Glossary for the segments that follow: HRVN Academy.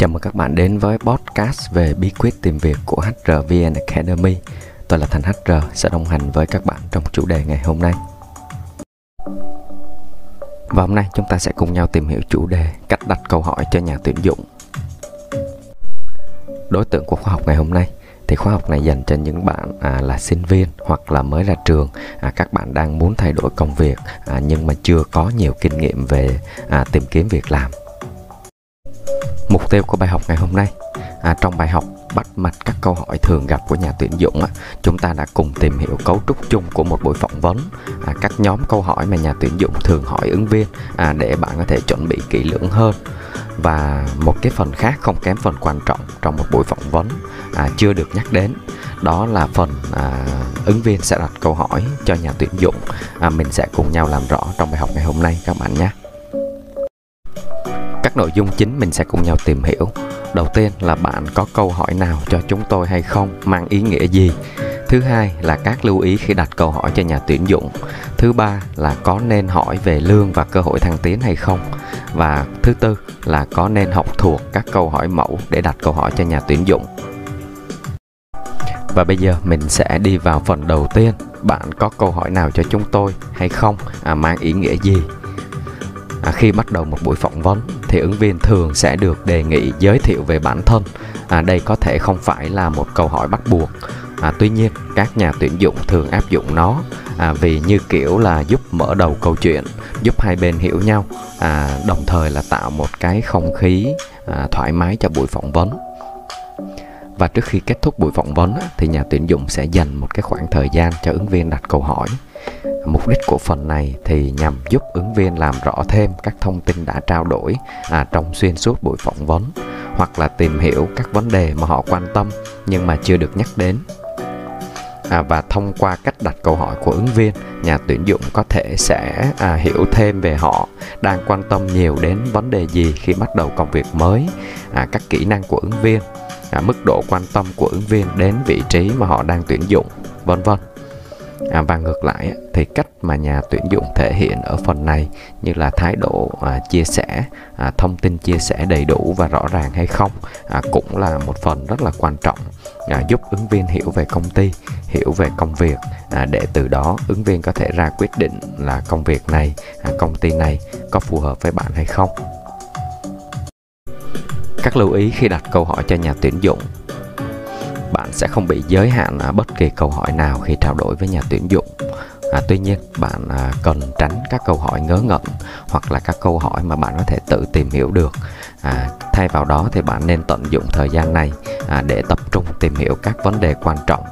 Chào mừng các bạn đến với podcast về bí quyết tìm việc của HRVN Academy. Tôi là Thành HR sẽ đồng hành với các bạn trong chủ đề ngày hôm nay. Và hôm nay chúng ta sẽ cùng nhau tìm hiểu chủ đề cách đặt câu hỏi cho nhà tuyển dụng. Đối tượng của khóa học ngày hôm nay thì khóa học này dành cho những bạn là sinh viên hoặc là mới ra trường, các bạn đang muốn thay đổi công việc nhưng mà chưa có nhiều kinh nghiệm về tìm kiếm việc làm. Mục tiêu của bài học ngày hôm nay, trong bài học bắt mạch các câu hỏi thường gặp của nhà tuyển dụng, chúng ta đã cùng tìm hiểu cấu trúc chung của một buổi phỏng vấn, các nhóm câu hỏi mà nhà tuyển dụng thường hỏi ứng viên để bạn có thể chuẩn bị kỹ lưỡng hơn. Và một cái phần khác không kém phần quan trọng trong một buổi phỏng vấn chưa được nhắc đến, đó là phần ứng viên sẽ đặt câu hỏi cho nhà tuyển dụng. Mình sẽ cùng nhau làm rõ trong bài học ngày hôm nay các bạn nhé. Các nội dung chính mình sẽ cùng nhau tìm hiểu. Đầu tiên là bạn có câu hỏi nào cho chúng tôi hay không, mang ý nghĩa gì. Thứ hai là các lưu ý khi đặt câu hỏi cho nhà tuyển dụng. Thứ ba là có nên hỏi về lương và cơ hội thăng tiến hay không. Và thứ tư là có nên học thuộc các câu hỏi mẫu để đặt câu hỏi cho nhà tuyển dụng. Và bây giờ mình sẽ đi vào phần đầu tiên. Bạn có câu hỏi nào cho chúng tôi hay không, mang ý nghĩa gì. Khi bắt đầu một buổi phỏng vấn thì ứng viên thường sẽ được đề nghị giới thiệu về bản thân. Đây có thể không phải là một câu hỏi bắt buộc. Tuy nhiên các nhà tuyển dụng thường áp dụng nó vì như kiểu là giúp mở đầu câu chuyện, giúp hai bên hiểu nhau, đồng thời là tạo một cái không khí thoải mái cho buổi phỏng vấn. Và trước khi kết thúc buổi phỏng vấn thì nhà tuyển dụng sẽ dành một cái khoảng thời gian cho ứng viên đặt câu hỏi. Mục đích của phần này thì nhằm giúp ứng viên làm rõ thêm các thông tin đã trao đổi trong xuyên suốt buổi phỏng vấn, hoặc là tìm hiểu các vấn đề mà họ quan tâm nhưng mà chưa được nhắc đến. Và thông qua cách đặt câu hỏi của ứng viên, nhà tuyển dụng có thể sẽ hiểu thêm về họ đang quan tâm nhiều đến vấn đề gì khi bắt đầu công việc mới, các kỹ năng của ứng viên, mức độ quan tâm của ứng viên đến vị trí mà họ đang tuyển dụng, vân vân. Và ngược lại thì cách mà nhà tuyển dụng thể hiện ở phần này như là thái độ chia sẻ, thông tin chia sẻ đầy đủ và rõ ràng hay không cũng là một phần rất là quan trọng, giúp ứng viên hiểu về công ty, hiểu về công việc, để từ đó ứng viên có thể ra quyết định là công việc này, công ty này có phù hợp với bạn hay không. Các lưu ý khi đặt câu hỏi cho nhà tuyển dụng. Bạn sẽ không bị giới hạn ở bất kỳ câu hỏi nào khi trao đổi với nhà tuyển dụng. Tuy nhiên, bạn cần tránh các câu hỏi ngớ ngẩn hoặc là các câu hỏi mà bạn có thể tự tìm hiểu được. Thay vào đó thì bạn nên tận dụng thời gian này để tập trung tìm hiểu các vấn đề quan trọng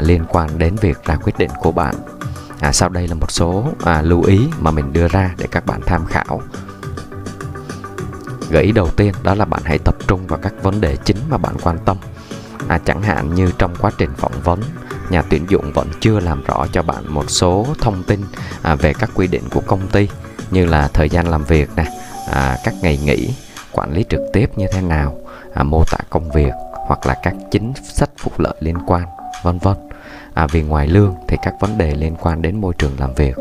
liên quan đến việc ra quyết định của bạn. Sau đây là một số lưu ý mà mình đưa ra để các bạn tham khảo. Gợi ý đầu tiên đó là bạn hãy tập trung vào các vấn đề chính mà bạn quan tâm. Chẳng hạn như trong quá trình phỏng vấn, nhà tuyển dụng vẫn chưa làm rõ cho bạn một số thông tin về các quy định của công ty như là thời gian làm việc, các ngày nghỉ, quản lý trực tiếp như thế nào, mô tả công việc hoặc là các chính sách phúc lợi liên quan, vân vân. Vì ngoài lương thì các vấn đề liên quan đến môi trường làm việc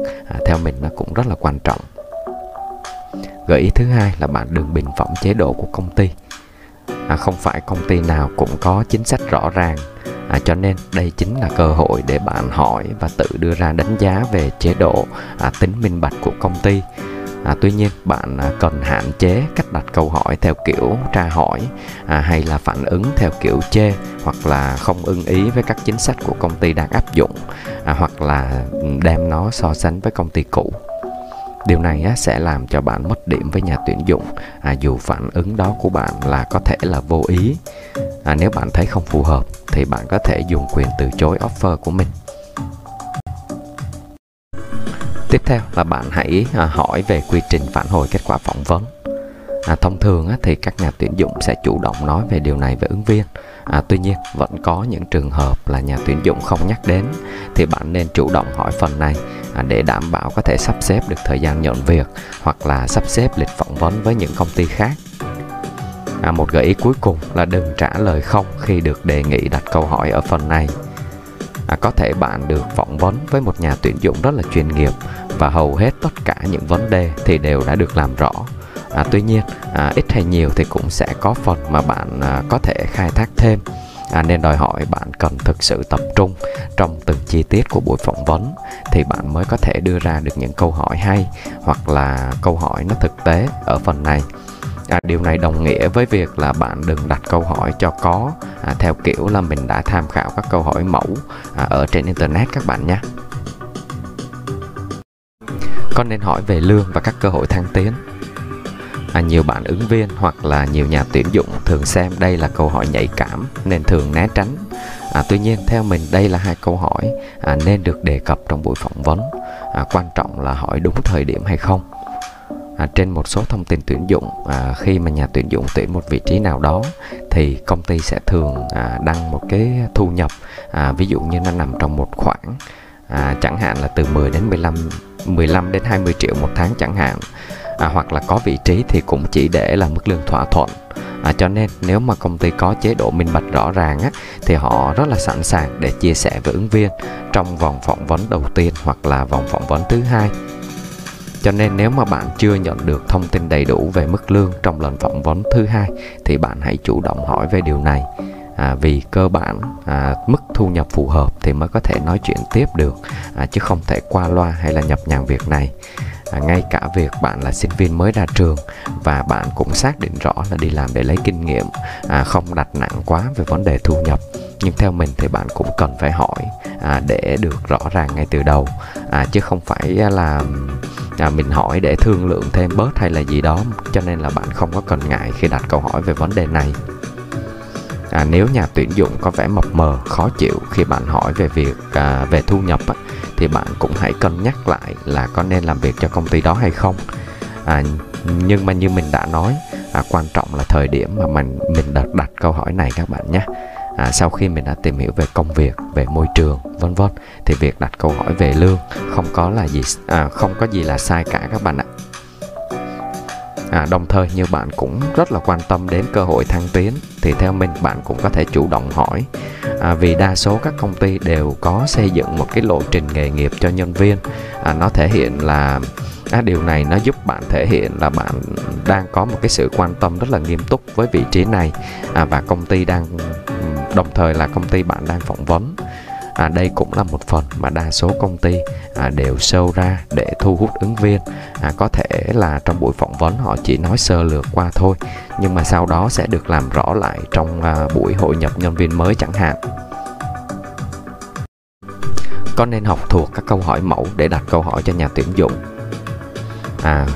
theo mình nó cũng rất là quan trọng. Gợi ý thứ hai là bạn đừng bình phẩm chế độ của công ty. Không phải công ty nào cũng có chính sách rõ ràng, cho nên đây chính là cơ hội để bạn hỏi và tự đưa ra đánh giá về chế độ, tính minh bạch của công ty. Tuy nhiên bạn cần hạn chế cách đặt câu hỏi theo kiểu tra hỏi hay là phản ứng theo kiểu chê, hoặc là không ưng ý với các chính sách của công ty đang áp dụng, hoặc là đem nó so sánh với công ty cũ. Điều này sẽ làm cho bạn mất điểm với nhà tuyển dụng, dù phản ứng đó của bạn là có thể là vô ý. Nếu bạn thấy không phù hợp thì bạn có thể dùng quyền từ chối offer của mình. Tiếp theo là bạn hãy hỏi về quy trình phản hồi kết quả phỏng vấn. Thông thường thì các nhà tuyển dụng sẽ chủ động nói về điều này với ứng viên. Tuy nhiên vẫn có những trường hợp là nhà tuyển dụng không nhắc đến, thì bạn nên chủ động hỏi phần này để đảm bảo có thể sắp xếp được thời gian nhận việc hoặc là sắp xếp lịch phỏng vấn với những công ty khác. Một gợi ý cuối cùng là đừng trả lời không khi được đề nghị đặt câu hỏi ở phần này. Có thể bạn được phỏng vấn với một nhà tuyển dụng rất là chuyên nghiệp và hầu hết tất cả những vấn đề thì đều đã được làm rõ. Tuy nhiên ít hay nhiều thì cũng sẽ có phần mà bạn có thể khai thác thêm, nên đòi hỏi bạn cần thực sự tập trung trong từng chi tiết của buổi phỏng vấn thì bạn mới có thể đưa ra được những câu hỏi hay hoặc là câu hỏi nó thực tế ở phần này. Điều này đồng nghĩa với việc là bạn đừng đặt câu hỏi cho có theo kiểu là mình đã tham khảo các câu hỏi mẫu ở trên Internet các bạn nhé. Con nên hỏi về lương và các cơ hội thăng tiến. Nhiều bạn ứng viên hoặc là nhiều nhà tuyển dụng thường xem đây là câu hỏi nhạy cảm nên thường né tránh. Tuy nhiên theo mình đây là hai câu hỏi nên được đề cập trong buổi phỏng vấn. Quan trọng là hỏi đúng thời điểm hay không. Trên một số thông tin tuyển dụng, khi mà nhà tuyển dụng tuyển một vị trí nào đó thì công ty sẽ thường đăng một cái thu nhập, ví dụ như nó nằm trong một khoảng chẳng hạn là từ 15 đến 20 triệu một tháng chẳng hạn, hoặc là có vị trí thì cũng chỉ để là mức lương thỏa thuận. Cho nên nếu mà công ty có chế độ minh bạch rõ ràng thì họ rất là sẵn sàng để chia sẻ với ứng viên trong vòng phỏng vấn đầu tiên hoặc là vòng phỏng vấn thứ hai. Cho nên nếu mà bạn chưa nhận được thông tin đầy đủ về mức lương trong lần phỏng vấn thứ hai thì bạn hãy chủ động hỏi về điều này, vì cơ bản mức thu nhập phù hợp thì mới có thể nói chuyện tiếp được, chứ không thể qua loa hay là nhập nhằng việc này. Ngay cả việc bạn là sinh viên mới ra trường và bạn cũng xác định rõ là đi làm để lấy kinh nghiệm, không đặt nặng quá về vấn đề thu nhập, nhưng theo mình thì bạn cũng cần phải hỏi để được rõ ràng ngay từ đầu, chứ không phải là mình hỏi để thương lượng thêm bớt hay là gì đó. Cho nên là bạn không có cần ngại khi đặt câu hỏi về vấn đề này. Nếu nhà tuyển dụng có vẻ mập mờ, khó chịu khi bạn hỏi về việc về thu nhập thì bạn cũng hãy cân nhắc lại là có nên làm việc cho công ty đó hay không. Nhưng mà như mình đã nói, quan trọng là thời điểm mà mình đặt câu hỏi này các bạn nhé. Sau khi mình đã tìm hiểu về công việc, về môi trường, vân vân thì việc đặt câu hỏi về lương không có gì là sai cả các bạn ạ. Đồng thời như bạn cũng rất là quan tâm đến cơ hội thăng tiến thì theo mình bạn cũng có thể chủ động hỏi, vì đa số các công ty đều có xây dựng một cái lộ trình nghề nghiệp cho nhân viên. Nó thể hiện là điều này nó giúp bạn thể hiện là bạn đang có một cái sự quan tâm rất là nghiêm túc với vị trí này, và công ty đang đồng thời là công ty bạn đang phỏng vấn. Đây cũng là một phần mà đa số công ty đều show ra để thu hút ứng viên. Có thể là trong buổi phỏng vấn họ chỉ nói sơ lược qua thôi, nhưng mà sau đó sẽ được làm rõ lại trong buổi hội nhập nhân viên mới chẳng hạn. Con nên học thuộc các câu hỏi mẫu để đặt câu hỏi cho nhà tuyển dụng.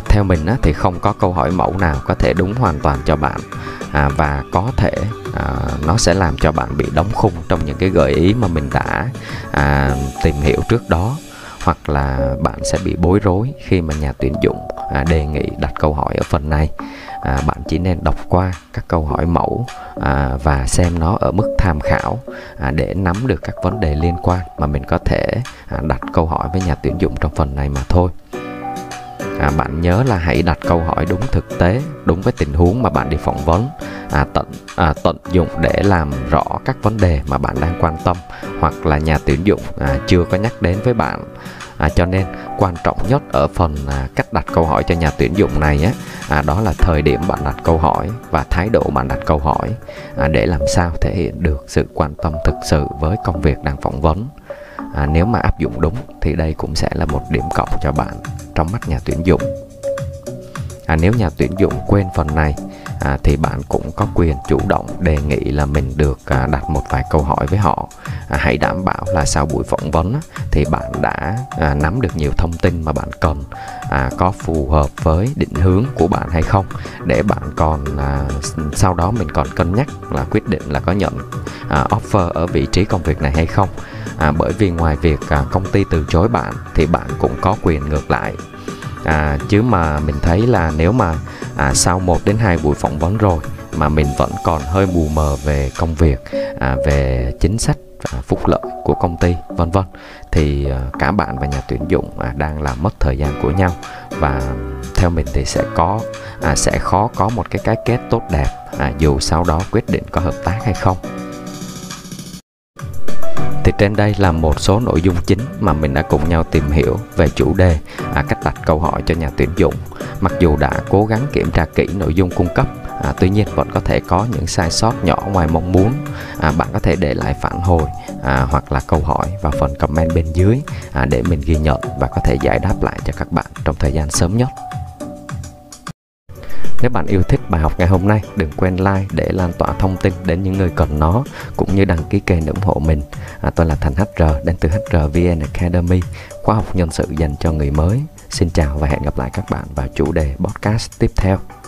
Theo mình thì không có câu hỏi mẫu nào có thể đúng hoàn toàn cho bạn, và có thể nó sẽ làm cho bạn bị đóng khung trong những cái gợi ý mà mình đã tìm hiểu trước đó, hoặc là bạn sẽ bị bối rối khi mà nhà tuyển dụng đề nghị đặt câu hỏi ở phần này. Bạn chỉ nên đọc qua các câu hỏi mẫu và xem nó ở mức tham khảo để nắm được các vấn đề liên quan mà mình có thể đặt câu hỏi với nhà tuyển dụng trong phần này mà thôi. Bạn nhớ là hãy đặt câu hỏi đúng thực tế, đúng với tình huống mà bạn đi phỏng vấn, tận dụng để làm rõ các vấn đề mà bạn đang quan tâm hoặc là nhà tuyển dụng chưa có nhắc đến với bạn. Cho nên quan trọng nhất ở phần cách đặt câu hỏi cho nhà tuyển dụng này đó là thời điểm bạn đặt câu hỏi và thái độ bạn đặt câu hỏi, để làm sao thể hiện được sự quan tâm thực sự với công việc đang phỏng vấn. Nếu mà áp dụng đúng thì đây cũng sẽ là một điểm cộng cho bạn trong mắt nhà tuyển dụng. Nếu nhà tuyển dụng quên phần này thì bạn cũng có quyền chủ động đề nghị là mình được đặt một vài câu hỏi với họ. Hãy đảm bảo là sau buổi phỏng vấn thì bạn đã nắm được nhiều thông tin mà bạn cần, có phù hợp với định hướng của bạn hay không, để bạn còn sau đó mình còn cân nhắc là quyết định là có nhận offer ở vị trí công việc này hay không. Bởi vì ngoài việc công ty từ chối bạn thì bạn cũng có quyền ngược lại. Chứ mà mình thấy là nếu mà sau 1 đến 2 buổi phỏng vấn rồi mà mình vẫn còn hơi mù mờ về công việc, về chính sách phúc lợi của công ty vân vân thì cả bạn và nhà tuyển dụng đang làm mất thời gian của nhau, và theo mình thì sẽ khó có một cái kết tốt đẹp dù sau đó quyết định có hợp tác hay không. Thì trên đây là một số nội dung chính mà mình đã cùng nhau tìm hiểu về chủ đề cách đặt câu hỏi cho nhà tuyển dụng. Mặc dù đã cố gắng kiểm tra kỹ nội dung cung cấp, tuy nhiên vẫn có thể có những sai sót nhỏ ngoài mong muốn. Bạn có thể để lại phản hồi hoặc là câu hỏi vào phần comment bên dưới để mình ghi nhận và có thể giải đáp lại cho các bạn trong thời gian sớm nhất. Nếu bạn yêu thích bài học ngày hôm nay, đừng quên like để lan tỏa thông tin đến những người cần nó, cũng như đăng ký kênh để ủng hộ mình. Tôi là Thành HR, đến từ HRVN Academy, khóa học nhân sự dành cho người mới. Xin chào và hẹn gặp lại các bạn vào chủ đề podcast tiếp theo.